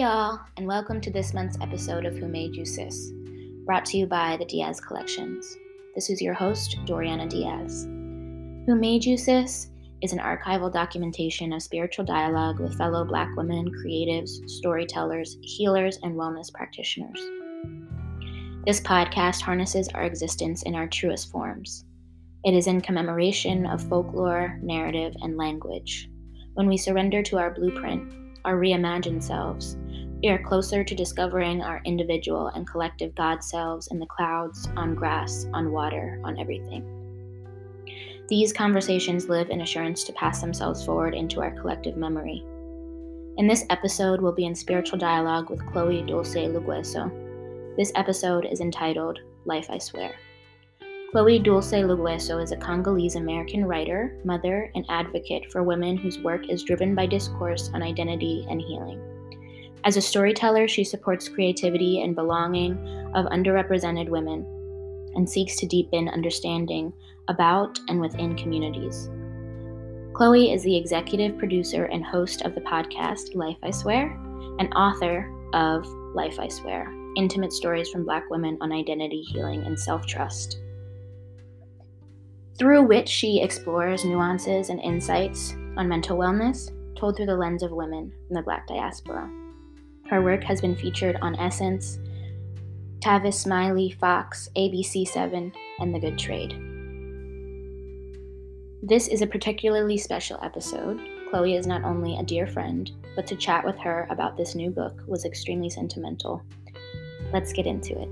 y'all, and welcome to this month's episode of Who Made You Sis, brought to you by the Diaz Collections. This is your host, Doriana Diaz. Who Made You Sis is an archival documentation of spiritual dialogue with fellow Black women, creatives, storytellers, healers, and wellness practitioners. This podcast harnesses our existence in our truest forms. It is in commemoration of folklore, narrative, and language. When we surrender to our blueprint, our reimagined selves, we are closer to discovering our individual and collective God selves in the clouds, on grass, on water, on everything. These conversations live in assurance to pass themselves forward into our collective memory. In this episode, we'll be in spiritual dialogue with Chloe Dulce Lugueso. This episode is entitled Life I Swear. Chloe Dulce Lugueso is a Congolese-American writer, mother, and advocate for women whose work is driven by discourse on identity and healing. As a storyteller, she supports creativity and belonging of underrepresented women and seeks to deepen understanding about and within communities. Chloe is the executive producer and host of the podcast Life I Swear and author of Life I Swear, Intimate Stories from Black Women on Identity, Healing, and Self-Trust, through which she explores nuances and insights on mental wellness told through the lens of women in the Black diaspora. Her work has been featured on Essence, Tavis Smiley, Fox, ABC7, and The Good Trade. This is a particularly special episode. Chloe is not only a dear friend, but to chat with her about this new book was extremely sentimental. Let's get into it.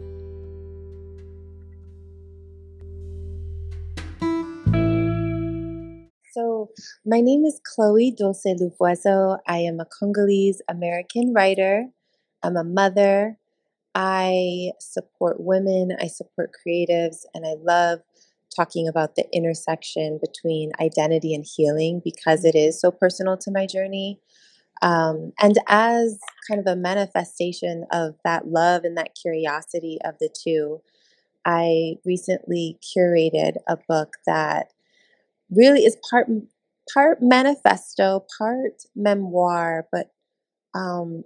So, my name is Chloe Dulce Lugueso. I am a Congolese-American writer. I'm a mother. I support women, I support creatives, and I love talking about the intersection between identity and healing because it is so personal to my journey. And as kind of a manifestation of that love and that curiosity of the two, I recently curated a book that really is part manifesto, part memoir, but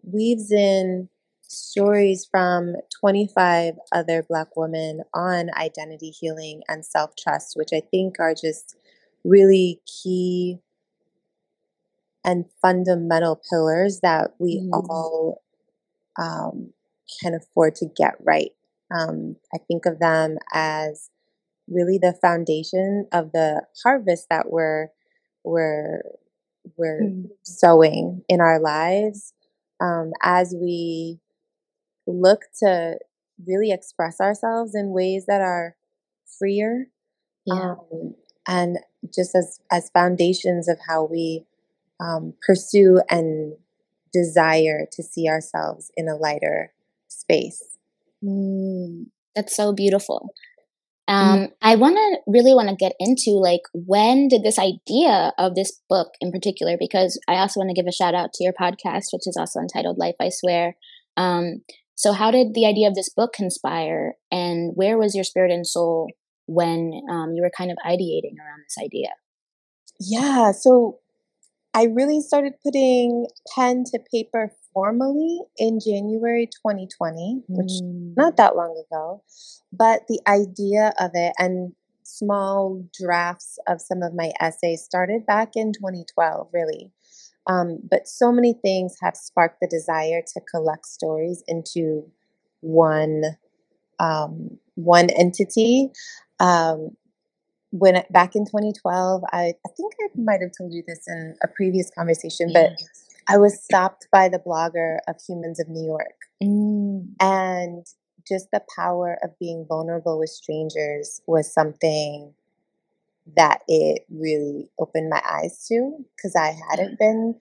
weaves in stories from 25 other Black women on identity, healing, and self-trust, which I think are just really key and fundamental pillars that we all can afford to get right. I think of them as really the foundation of the harvest that we're sowing in our lives as we look to really express ourselves in ways that are freer, and just as foundations of how we pursue and desire to see ourselves in a lighter space. That's so beautiful. I really want to get into, like, when did this idea of this book in particular, because I also want to give a shout out to your podcast, which is also entitled Life I Swear. So how did the idea of this book conspire, and where was your spirit and soul when you were kind of ideating around this idea? Yeah, so I really started putting pen to paper formally in January 2020, which not that long ago, but the idea of it and small drafts of some of my essays started back in 2012, really. But so many things have sparked the desire to collect stories into one entity. When back in 2012, I think I might have told you this in a previous conversation, but I was stopped by the blogger of Humans of New York. And just the power of being vulnerable with strangers was something that it really opened my eyes to, because I hadn't been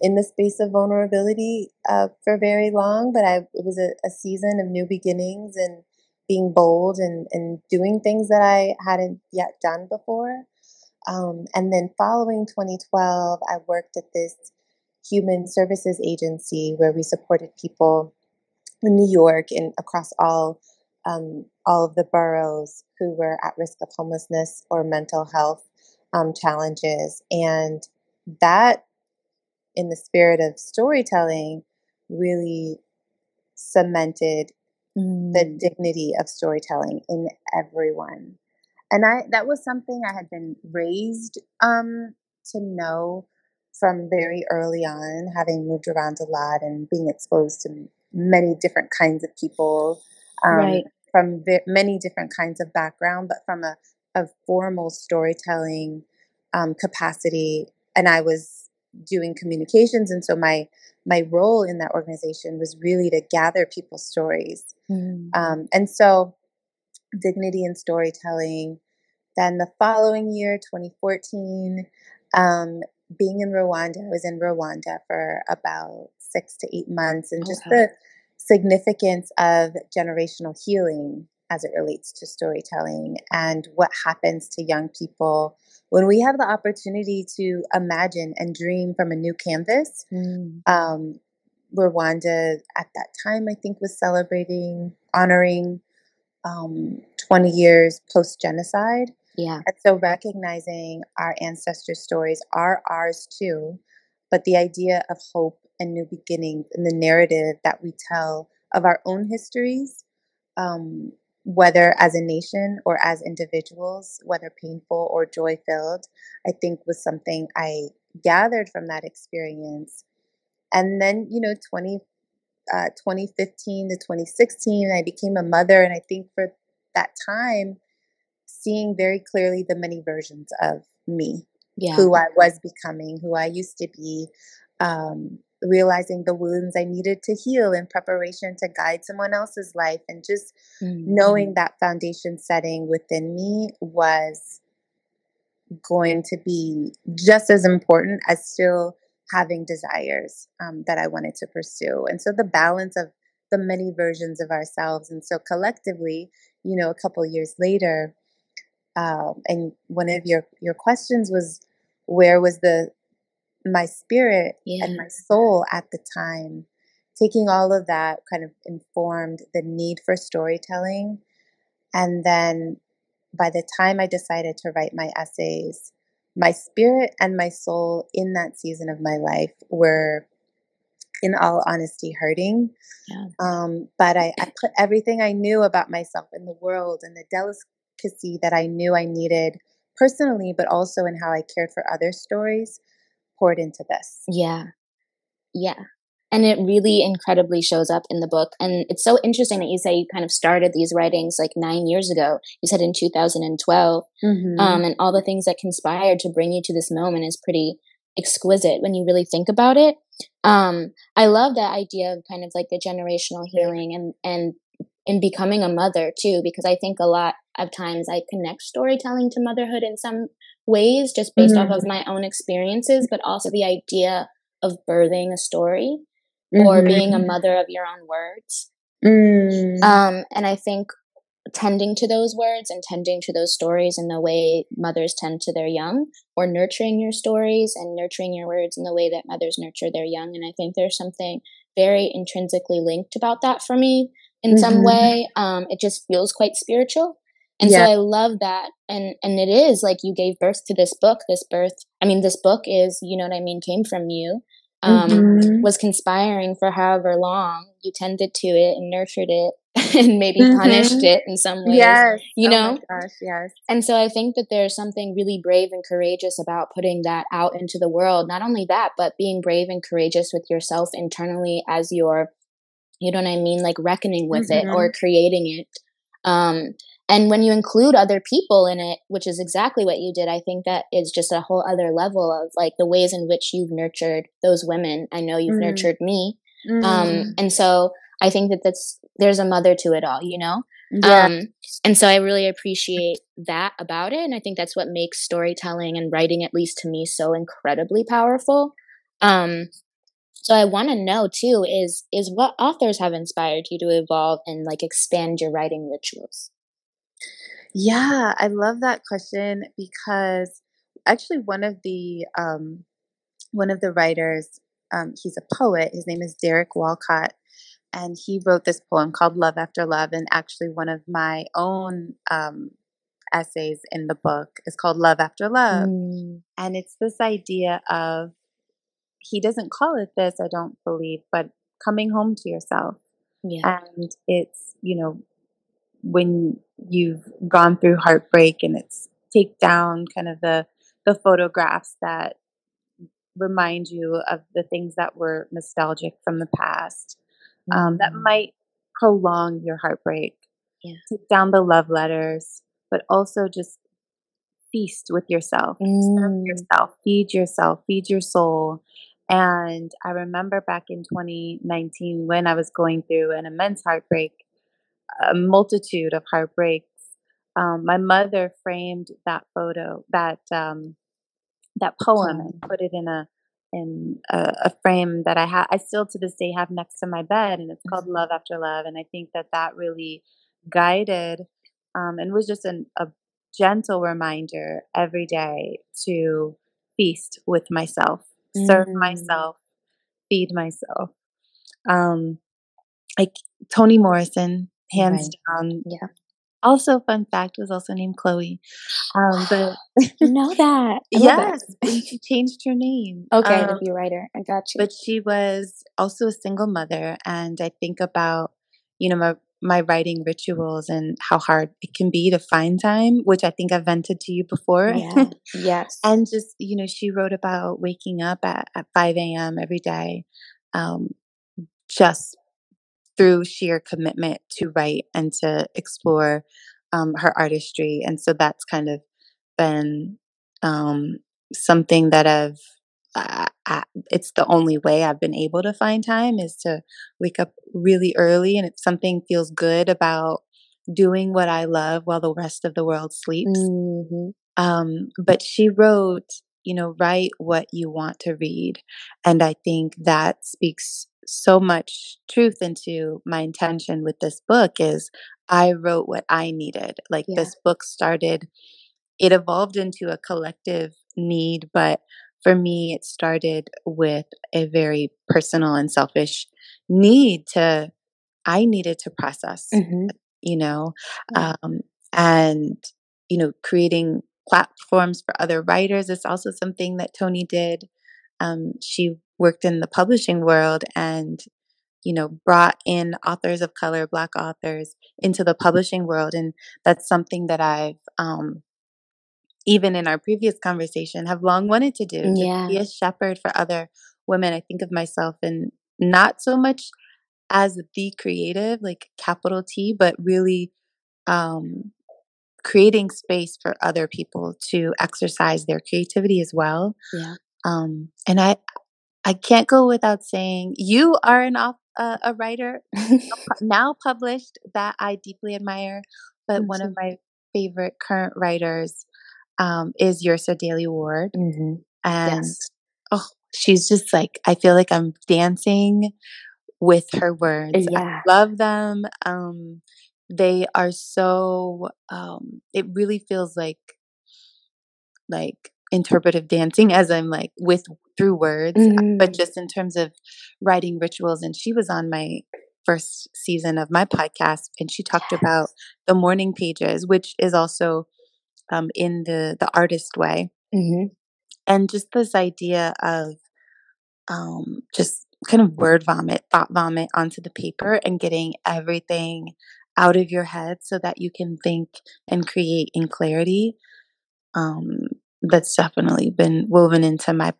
in the space of vulnerability for very long, but it was a season of new beginnings and being bold and doing things that I hadn't yet done before. And then following 2012, I worked at this human services agency where we supported people in New York and across all of the boroughs who were at risk of homelessness or mental health challenges. And that, in the spirit of storytelling, really cemented the dignity of storytelling in everyone. And that was something I had been raised to know from very early on, having moved around a lot and being exposed to many different kinds of people from many different kinds of background, but from a formal storytelling capacity. And I was doing communications. And so my role in that organization was really to gather people's stories. And so dignity in storytelling. Then the following year, 2014, being in Rwanda, I was in Rwanda for about 6 to 8 months, and just the significance of generational healing as it relates to storytelling and what happens to young people when we have the opportunity to imagine and dream from a new canvas. Rwanda at that time, I think, was honoring 20 years post-genocide. Yeah. And so recognizing our ancestors' stories are ours too, but the idea of hope and new beginnings and the narrative that we tell of our own histories, whether as a nation or as individuals, whether painful or joy-filled, I think was something I gathered from that experience. And then, 2015 to 2016, I became a mother. And I think for that time, seeing very clearly the many versions of me, who I was becoming, who I used to be, realizing the wounds I needed to heal in preparation to guide someone else's life. And just knowing that foundation setting within me was going to be just as important as still having desires that I wanted to pursue. And so the balance of the many versions of ourselves. And so collectively, a couple years later, and one of your questions was, where was my spirit and my soul at the time? Taking all of that kind of informed the need for storytelling. And then by the time I decided to write my essays, my spirit and my soul in that season of my life were, in all honesty, hurting. Yeah. But I put everything I knew about myself and the world and the delicacy that I knew I needed personally, but also in how I cared for other stories, poured into this. Yeah. Yeah. And it really incredibly shows up in the book. And it's so interesting that you say you kind of started these writings like 9 years ago. You said in 2012. And all the things that conspired to bring you to this moment is pretty exquisite when you really think about it. I love that idea of kind of like the generational healing and becoming a mother too, because I think a lot of times I connect storytelling to motherhood in some ways, just based off of my own experiences, but also the idea of birthing a story. Or being a mother of your own words. And I think tending to those words and tending to those stories in the way mothers tend to their young, or nurturing your stories and nurturing your words in the way that mothers nurture their young. And I think there's something very intrinsically linked about that for me in some way. It just feels quite spiritual. And so I love that. And it is like you gave birth to this book. This book is, came from you. Was conspiring for however long you tended to it and nurtured it and maybe punished it in some ways, my gosh, yes. And so I think that there's something really brave and courageous about putting that out into the world. Not only that, but being brave and courageous with yourself internally as you're, like reckoning with it or creating it. And when you include other people in it, which is exactly what you did, I think that is just a whole other level of like the ways in which you've nurtured those women. I know you've nurtured me. And so I think that there's a mother to it all, Yeah. And so I really appreciate that about it. And I think that's what makes storytelling and writing, at least to me, so incredibly powerful. So I want to know too, is what authors have inspired you to evolve and like expand your writing rituals? Yeah, I love that question, because actually one of the writers, he's a poet, his name is Derek Walcott, and he wrote this poem called Love After Love. And actually one of my own essays in the book is called Love After Love. And it's this idea of, he doesn't call it this, I don't believe, but coming home to yourself. Yeah. And it's, you know, when you've gone through heartbreak and it's take down kind of the photographs that remind you of the things that were nostalgic from the past, that might prolong your heartbreak. Yeah. Take down the love letters, but also just feast with yourself, feed your soul. And I remember back in 2019 when I was going through an immense heartbreak, a multitude of heartbreaks. My mother framed that photo, that poem, and put it in a frame that I still to this day have next to my bed, and it's called Love After Love. And I think that really guided and was just a gentle reminder every day to feast with myself, serve myself, feed myself. Like Toni Morrison, hands down. Yeah. Also, fun fact, was also named Chloe. But you know that. Yes. She changed her name. Okay, to be a writer. I got you. But she was also a single mother. And I think about, you know, my writing rituals and how hard it can be to find time, which I think I've vented to you before. Yeah. Yes. And just, you know, she wrote about waking up at 5 a.m. every day, just through sheer commitment to write and to explore her artistry. And so that's kind of been something that it's the only way I've been able to find time is to wake up really early. And it's something feels good about doing what I love while the rest of the world sleeps. Mm-hmm. But she wrote, you know, write what you want to read. And I think that speaks so much truth into my intention with this book is I wrote what I needed. Like this book started, it evolved into a collective need, but for me, it started with a very personal and selfish need I needed to process, you know, and, you know, creating platforms for other writers. It's also something that Toni did. She worked in the publishing world and, you know, brought in authors of color, Black authors into the publishing world. And that's something that I've, even in our previous conversation, have long wanted to do. Yeah. To be a shepherd for other women. I think of myself in not so much as the creative, like capital T, but really creating space for other people to exercise their creativity as well. Yeah. And I can't go without saying you are a writer now published that I deeply admire, but one of my favorite current writers is Yrsa Daley Ward. And she's just like, I feel like I'm dancing with her words. Yeah. I love them. They are so, it really feels like interpretive dancing as I'm like through words, but just in terms of writing rituals. And she was on my first season of my podcast and she talked about the morning pages, which is also in the artist way. And just this idea of just kind of word vomit, thought vomit onto the paper and getting everything out of your head so that you can think and create in clarity. That's definitely been woven into my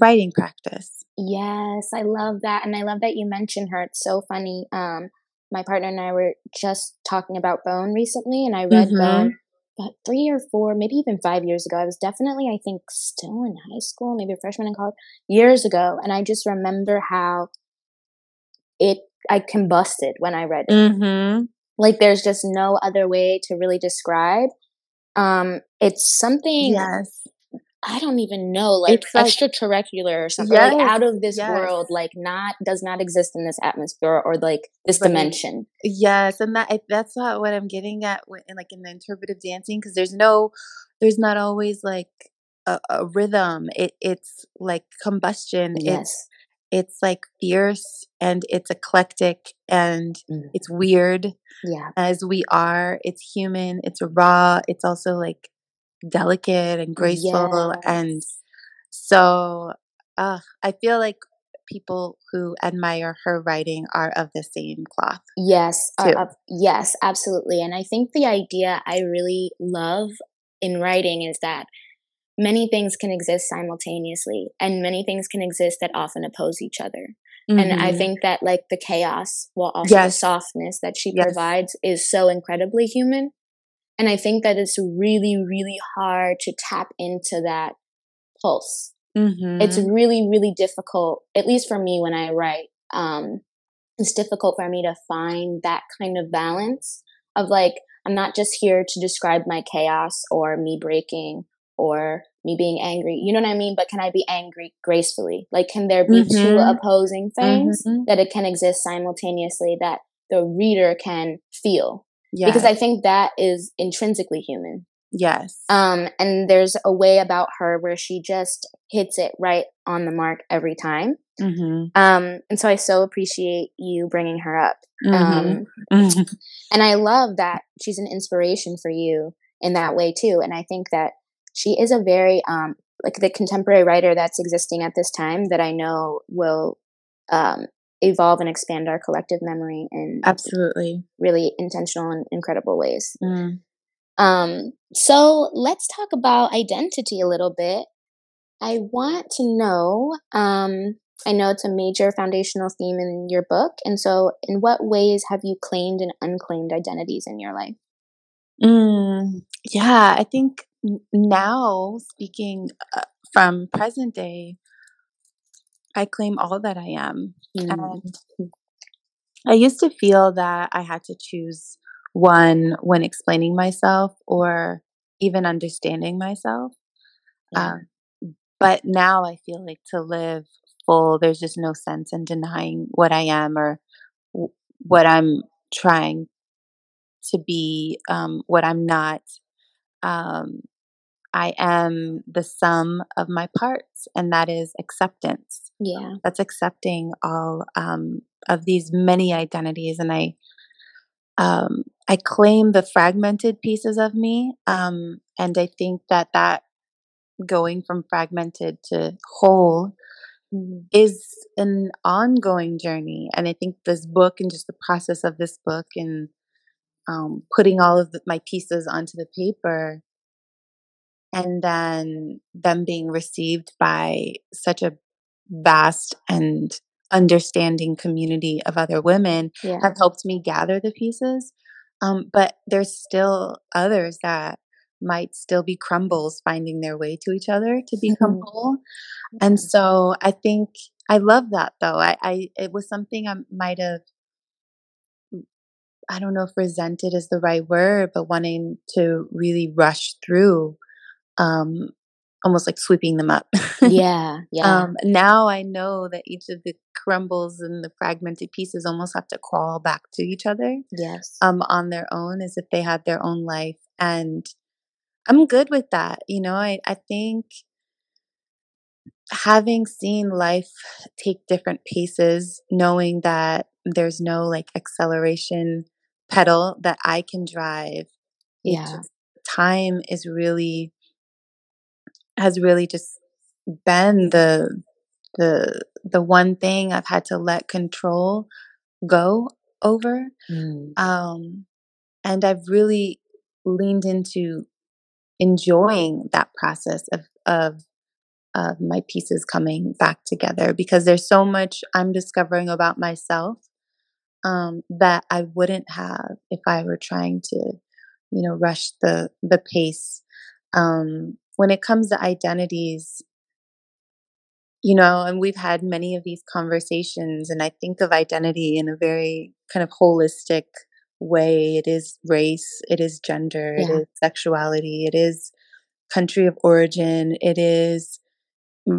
writing practice. Yes, I love that. And I love that you mentioned her. It's so funny. My partner and I were just talking about Bone recently, and I read Bone about 3 or 4, maybe even 5 years ago. I was definitely, I think, still in high school, maybe a freshman in college, years ago. And I just remember how I combusted when I read it. Like, there's just no other way to really describe. It's something, I don't even know, like it's extraterrecular or something, like out of this world, like does not exist in this atmosphere or like this dimension. Yes. And that's not what I'm getting at in the interpretive dancing. Cause there's not always like a rhythm. It's like combustion. Yes. It's like fierce and it's eclectic and it's weird as we are. It's human. It's raw. It's also like delicate and graceful. Yes. And so I feel like people who admire her writing are of the same cloth. Yes. Yes, absolutely. And I think the idea I really love in writing is that many things can exist simultaneously, and many things can exist that often oppose each other. Mm-hmm. And I think that like the chaos, while also the softness that she provides, is so incredibly human. And I think that it's really, really hard to tap into that pulse. Mm-hmm. It's really, really difficult, at least for me when I write. It's difficult for me to find that kind of balance of like, I'm not just here to describe my chaos or me breaking or me being angry. You know what I mean? But can I be angry gracefully? Like, can there be two opposing things that it can exist simultaneously that the reader can feel? Yes. Because I think that is intrinsically human. Yes. And there's a way about her where she just hits it right on the mark every time. Mm-hmm. And so I so appreciate you bringing her up. And I love that she's an inspiration for you in that way too. And I think that she is a very, like the contemporary writer that's existing at this time that I know will, evolve and expand our collective memory in really intentional and incredible ways. Mm. So let's talk about identity a little bit. I want to know, I know it's a major foundational theme in your book. And so in what ways have you claimed and unclaimed identities in your life? Yeah, I think now speaking from present day, I claim all that I am. And I used to feel that I had to choose one when explaining myself or even understanding myself. But now I feel like to live full, there's just no sense in denying what I am or what I'm trying to be, what I'm not. I am the sum of my parts, and that is acceptance. Yeah. That's accepting all of these many identities. And I claim the fragmented pieces of me. And I think that going from fragmented to whole is an ongoing journey. And I think this book and just the process of this book and putting all of my pieces onto the paper, and then them being received by such a vast and understanding community of other women have helped me gather the pieces. But there's still others that might still be crumbles finding their way to each other to become whole. And so I think I love that, though. It was something I might have, I don't know if resented is the right word, but wanting to really rush through, almost like sweeping them up. Now I know that each of the crumbles and the fragmented pieces almost have to crawl back to each other. Yes. On their own, as if they had their own life. And I'm good with that. You know, I think having seen life take different paces, knowing that there's no like acceleration pedal that I can drive. Yeah. Time is really, has really just been the one thing I've had to let control go over. And I've really leaned into enjoying that process of my pieces coming back together, because there's so much I'm discovering about myself that I wouldn't have if I were trying to, you know, rush the pace. When it comes to identities, you know, and we've had many of these conversations, and I think of identity in a very kind of holistic way. It is race, it is gender, it is sexuality, it is country of origin, it is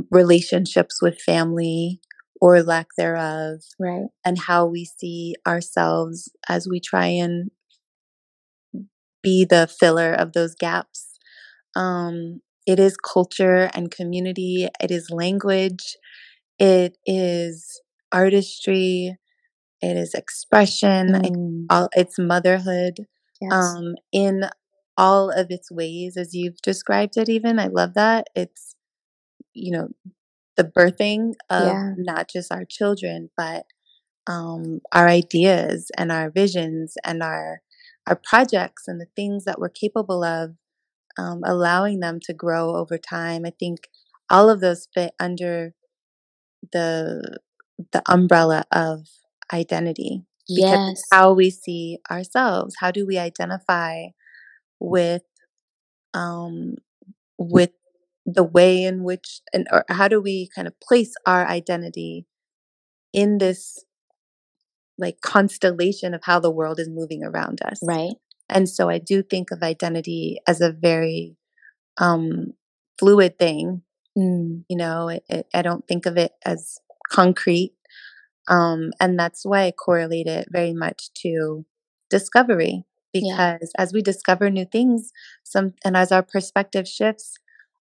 relationships with family or lack thereof, right? And how we see ourselves as we try and be the filler of those gaps. It is culture and community. It is language. It is artistry. It is expression. It's motherhood. Yes. In all of its ways, as you've described it, even. I love that. It's, you know, the birthing of not just our children, but our ideas and our visions and our projects and the things that we're capable of, allowing them to grow over time. I think all of those fit under the umbrella of identity. Because it's how we see ourselves. How do we identify with the way in which, and or how do we kind of place our identity in this like constellation of how the world is moving around us, right? And so I do think of identity as a very fluid thing. You know, I don't think of it as concrete. And that's why I correlate it very much to discovery, because as we discover new things, and as our perspective shifts,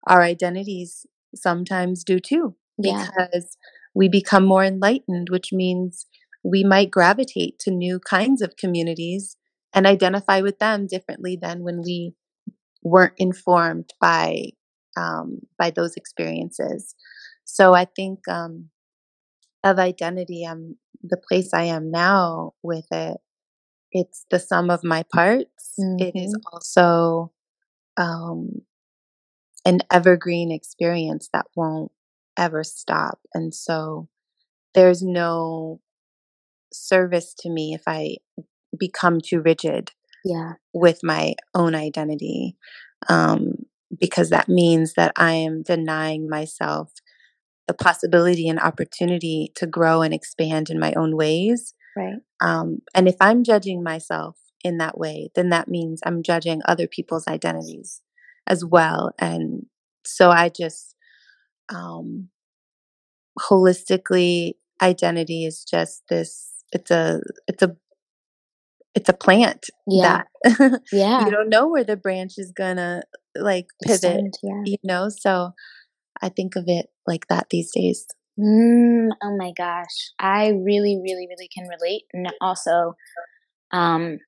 our identities sometimes do too, because we become more enlightened, which means we might gravitate to new kinds of communities and identify with them differently than when we weren't informed by those experiences. So I think, of identity, the place I am now with it. It's the sum of my parts. It is also an evergreen experience that won't ever stop. And so there's no service to me if I become too rigid with my own identity, because that means that I am denying myself the possibility and opportunity to grow and expand in my own ways. Right. And if I'm judging myself in that way, then that means I'm judging other people's identities as well. And so I just, holistically, identity is just this, it's a plant that you don't know where the branch is gonna like pivot, you know? So I think of it like that these days. Oh my gosh. I really, really, really can relate. And also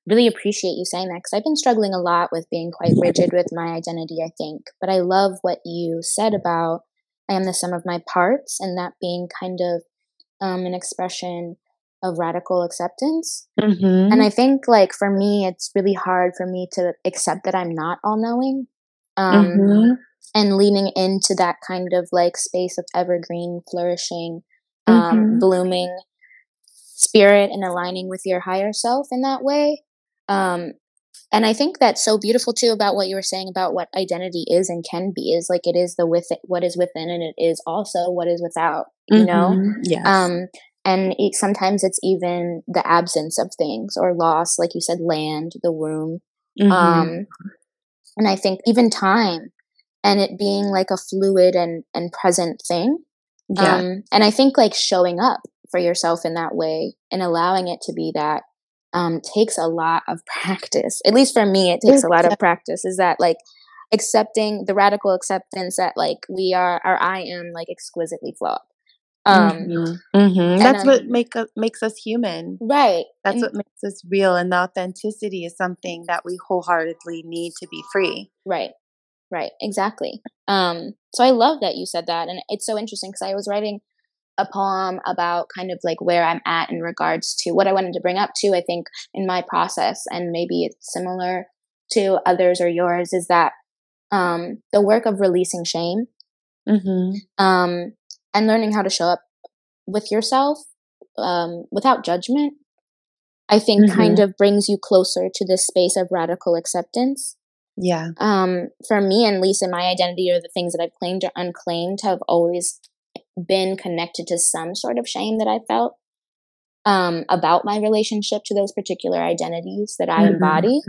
really appreciate you saying that, because I've been struggling a lot with being quite rigid with my identity, I think. But I love what you said about I am the sum of my parts, and that being kind of an expression of radical acceptance. And I think like for me, it's really hard for me to accept that I'm not all-knowing. And leaning into that kind of like space of evergreen, flourishing, blooming spirit, and aligning with your higher self in that way. And I think that's so beautiful too about what you were saying about what identity is and can be, is like it is the with it, what is within, and it is also what is without, you know? And sometimes it's even the absence of things or loss, like you said, land, the womb. And I think even time. And it being like a fluid and present thing. And I think like showing up for yourself in that way and allowing it to be that takes a lot of practice. At least for me, it takes a lot of practice, is that like accepting the radical acceptance that like we are, or I am like exquisitely flawed. That's what makes us human. Right. That's what makes us real. And the authenticity is something that we wholeheartedly need to be free. Right. Exactly. So I love that you said that. And it's so interesting because I was writing a poem about kind of like where I'm at in regards to what I wanted to bring up to, I think, in my process. And maybe it's similar to others or yours, is that the work of releasing shame and learning how to show up with yourself without judgment, I think kind of brings you closer to this space of radical acceptance. For me, and Lisa, my identity or the things that I've claimed or unclaimed have always been connected to some sort of shame that I felt about my relationship to those particular identities that I embody.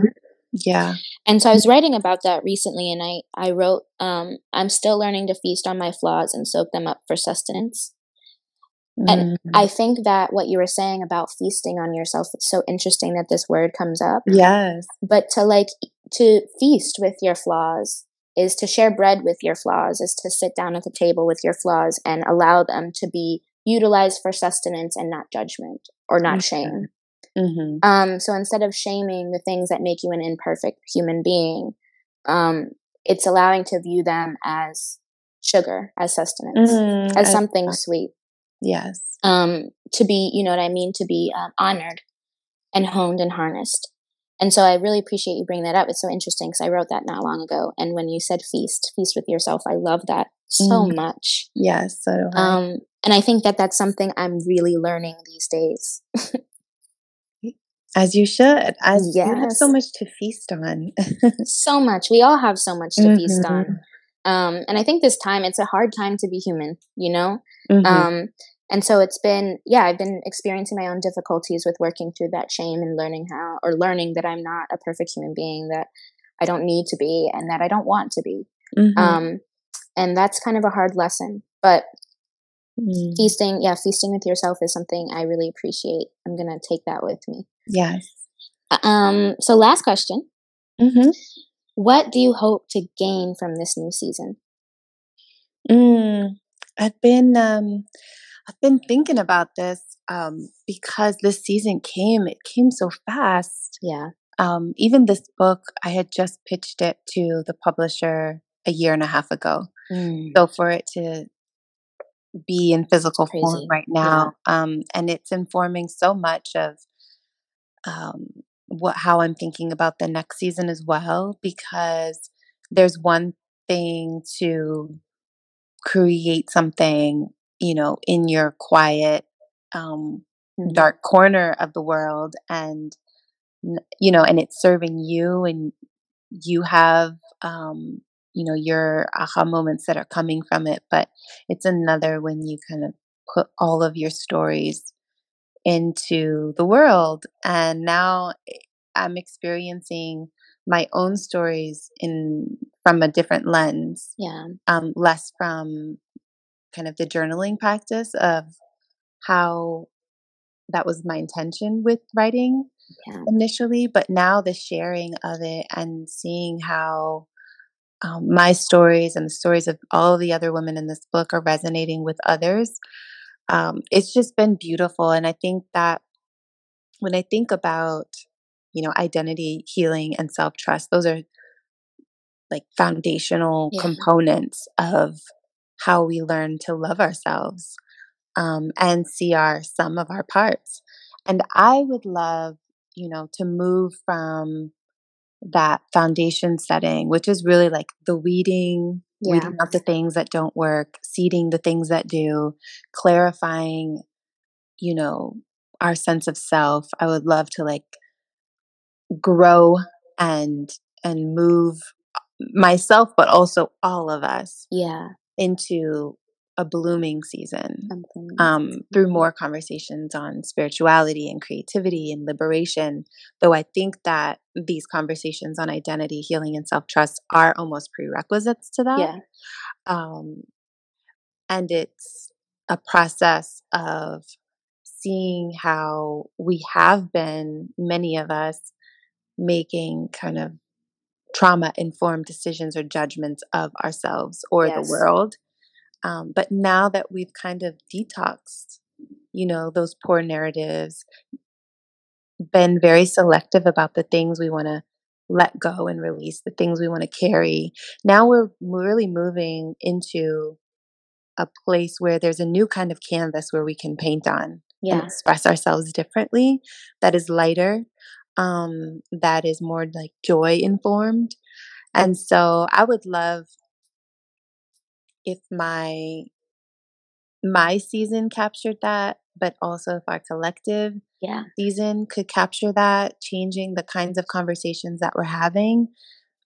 And so I was writing about that recently, and I wrote, I'm still learning to feast on my flaws and soak them up for sustenance. And I think that what you were saying about feasting on yourself, it's so interesting that this word comes up. But to feast with your flaws is to share bread with your flaws, is to sit down at the table with your flaws and allow them to be utilized for sustenance and not judgment or not shame. So instead of shaming the things that make you an imperfect human being, it's allowing to view them as sugar as sustenance, as something sweet. Yes. To be, you know what I mean? To be honored and honed and harnessed. And so I really appreciate you bringing that up. It's so interesting because I wrote that not long ago. And when you said feast with yourself, I love that so much. Yes. So do I. And I think that that's something I'm really learning these days. As you should. As you have so much to feast on. So much. We all have so much to feast on. And I think this time, it's a hard time to be human, you know? And so it's been, I've been experiencing my own difficulties with working through that shame and learning that I'm not a perfect human being, that I don't need to be and that I don't want to be. And that's kind of a hard lesson. But feasting with yourself is something I really appreciate. I'm going to take that with me. Yes. So last question. What do you hope to gain from this new season? I've been thinking about this because this season came so fast. Yeah. Even this book, I had just pitched it to the publisher a year and a half ago. So for it to be in physical form right now, and it's informing so much of how I'm thinking about the next season as well, because there's one thing to create something, you know, in your quiet, dark corner of the world, and, you know, and it's serving you, and you have, you know, your aha moments that are coming from it. But it's another when you kind of put all of your stories into the world. And now I'm experiencing my own stories from a different lens. Yeah. Less from kind of the journaling practice of how that was my intention with writing initially, but now the sharing of it and seeing how my stories and the stories of all the other women in this book are resonating with others. It's just been beautiful. And I think that when I think about, you know, identity, healing, and self-trust, those are like foundational components of how we learn to love ourselves and see our sum of our parts. And I would love, you know, to move from that foundation setting, which is really like the weeding out the things that don't work, seeding the things that do, clarifying, you know, our sense of self. I would love to like grow and move myself, but also all of us into a blooming season, through more conversations on spirituality and creativity and liberation. Though I think that these conversations on identity, healing, and self-trust are almost prerequisites to that. Yeah. And it's a process of seeing how we have been, many of us, making kind of trauma-informed decisions or judgments of ourselves or the world. But now that we've kind of detoxed, you know, those poor narratives, been very selective about the things we want to let go and release, the things we want to carry. Now we're really moving into a place where there's a new kind of canvas where we can paint on and express ourselves differently, that is lighter, that is more like joy informed. And so I would love if my season captured that, but also if our collective season could capture that, changing the kinds of conversations that we're having,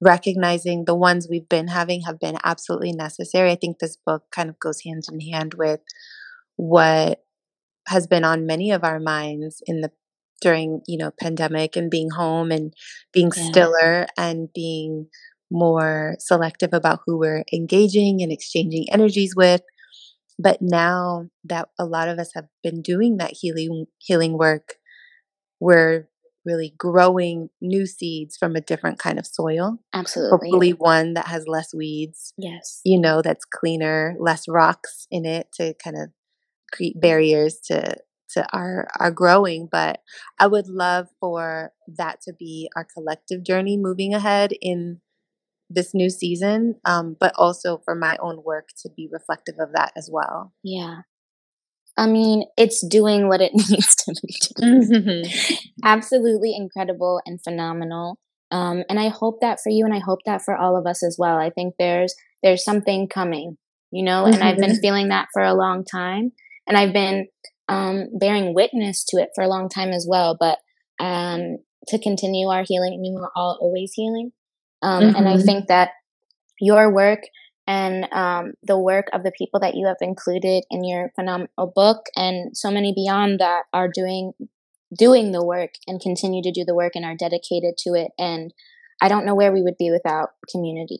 recognizing the ones we've been having have been absolutely necessary. I think this book kind of goes hand in hand with what has been on many of our minds during, you know, pandemic and being home and being stiller and being more selective about who we're engaging and exchanging energies with. But now that a lot of us have been doing that healing work, we're really growing new seeds from a different kind of soil. Absolutely. Hopefully one that has less weeds. Yes. You know, that's cleaner, less rocks in it to kind of create barriers to our growing. But I would love for that to be our collective journey moving ahead in this new season, but also for my own work to be reflective of that as well. Yeah. I mean, it's doing what it needs to be doing. Mm-hmm. Absolutely incredible and phenomenal. And I hope that for you, and I hope that for all of us as well. I think there's something coming, you know, and I've been feeling that for a long time, and I've been bearing witness to it for a long time as well. But to continue our healing, I mean, we're all always healing. And I think that your work and the work of the people that you have included in your phenomenal book and so many beyond that are doing the work and continue to do the work and are dedicated to it. And I don't know where we would be without community.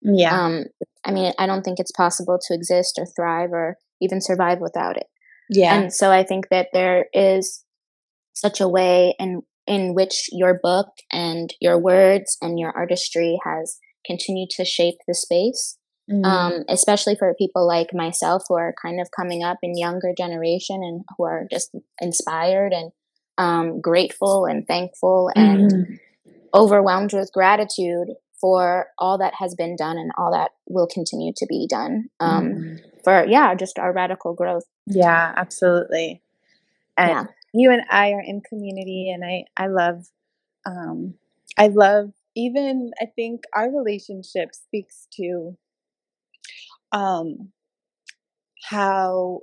Yeah. I mean, I don't think it's possible to exist or thrive or even survive without it. Yeah. And so I think that there is such a way in which your book and your words and your artistry has continued to shape the space, especially for people like myself who are kind of coming up in younger generation and who are just inspired and grateful and thankful and overwhelmed with gratitude for all that has been done and all that will continue to be done for, just our radical growth. Yeah, absolutely. And you and I are in community, and I love even, I think our relationship speaks to how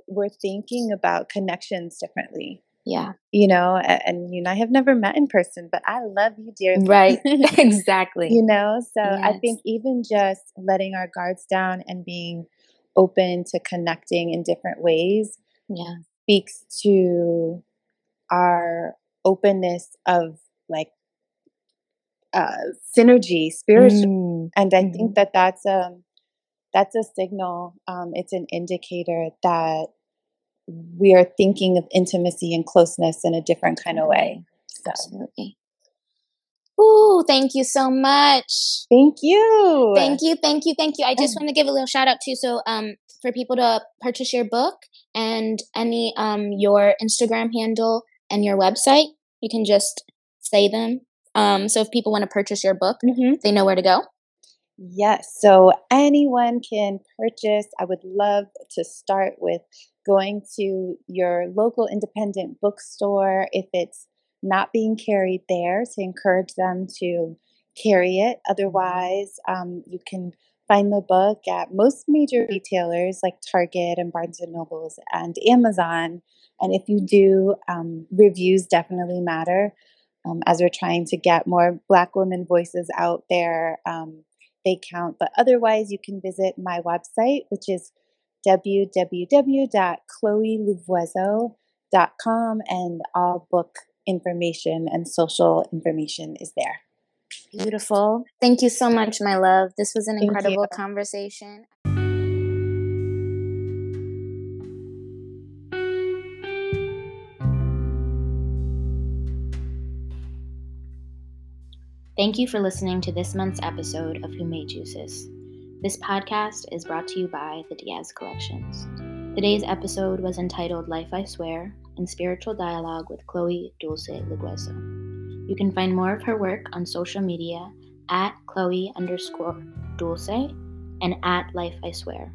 we're thinking about connections differently. Yeah. You know, and you and I have never met in person, but I love you dearly. Right. Exactly. You know, so yes. I think even just letting our guards down and being open to connecting in different ways speaks to our openness of like synergy, spiritual. And I think that that's a signal. It's an indicator that we are thinking of intimacy and closeness in a different kind of way. So. Absolutely. Ooh, thank you so much. Thank you. Thank you. Thank you. Thank you. I just want to give a little shout out too. So, for people to purchase your book and any, your Instagram handle and your website, you can just say them. So if people want to purchase your book, they know where to go. Yes. So anyone can purchase. I would love to start with going to your local independent bookstore if it's not being carried there, to encourage them to carry it. Otherwise, you can find the book at most major retailers like Target and Barnes & Noble and Amazon. And if you do, reviews definitely matter. As we're trying to get more Black women voices out there, they count. But otherwise, you can visit my website, which is www.chloelugueso.com, and all book information and social information is there. Beautiful. Thank you so much, my love. This was an incredible conversation. Thank you for listening to this month's episode of Who Made You Sis. This podcast is brought to you by the Diaz Collections. Today's episode was entitled Life I Swear, in Spiritual Dialogue with Chloe Dulce Lugueso. You can find more of her work on social media at Chloe_Dulce and at Life I Swear.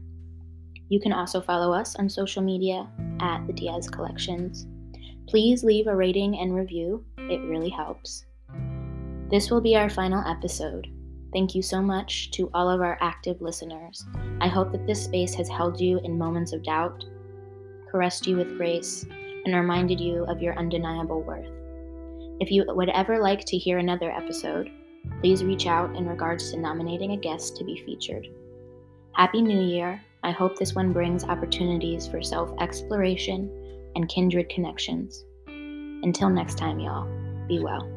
You can also follow us on social media at the Diaz Collections. Please leave a rating and review. It really helps. This will be our final episode. Thank you so much to all of our active listeners. I hope that this space has held you in moments of doubt, caressed you with grace, and reminded you of your undeniable worth. If you would ever like to hear another episode, please reach out in regards to nominating a guest to be featured. Happy New Year. I hope this one brings opportunities for self-exploration and kindred connections. Until next time, y'all, be well.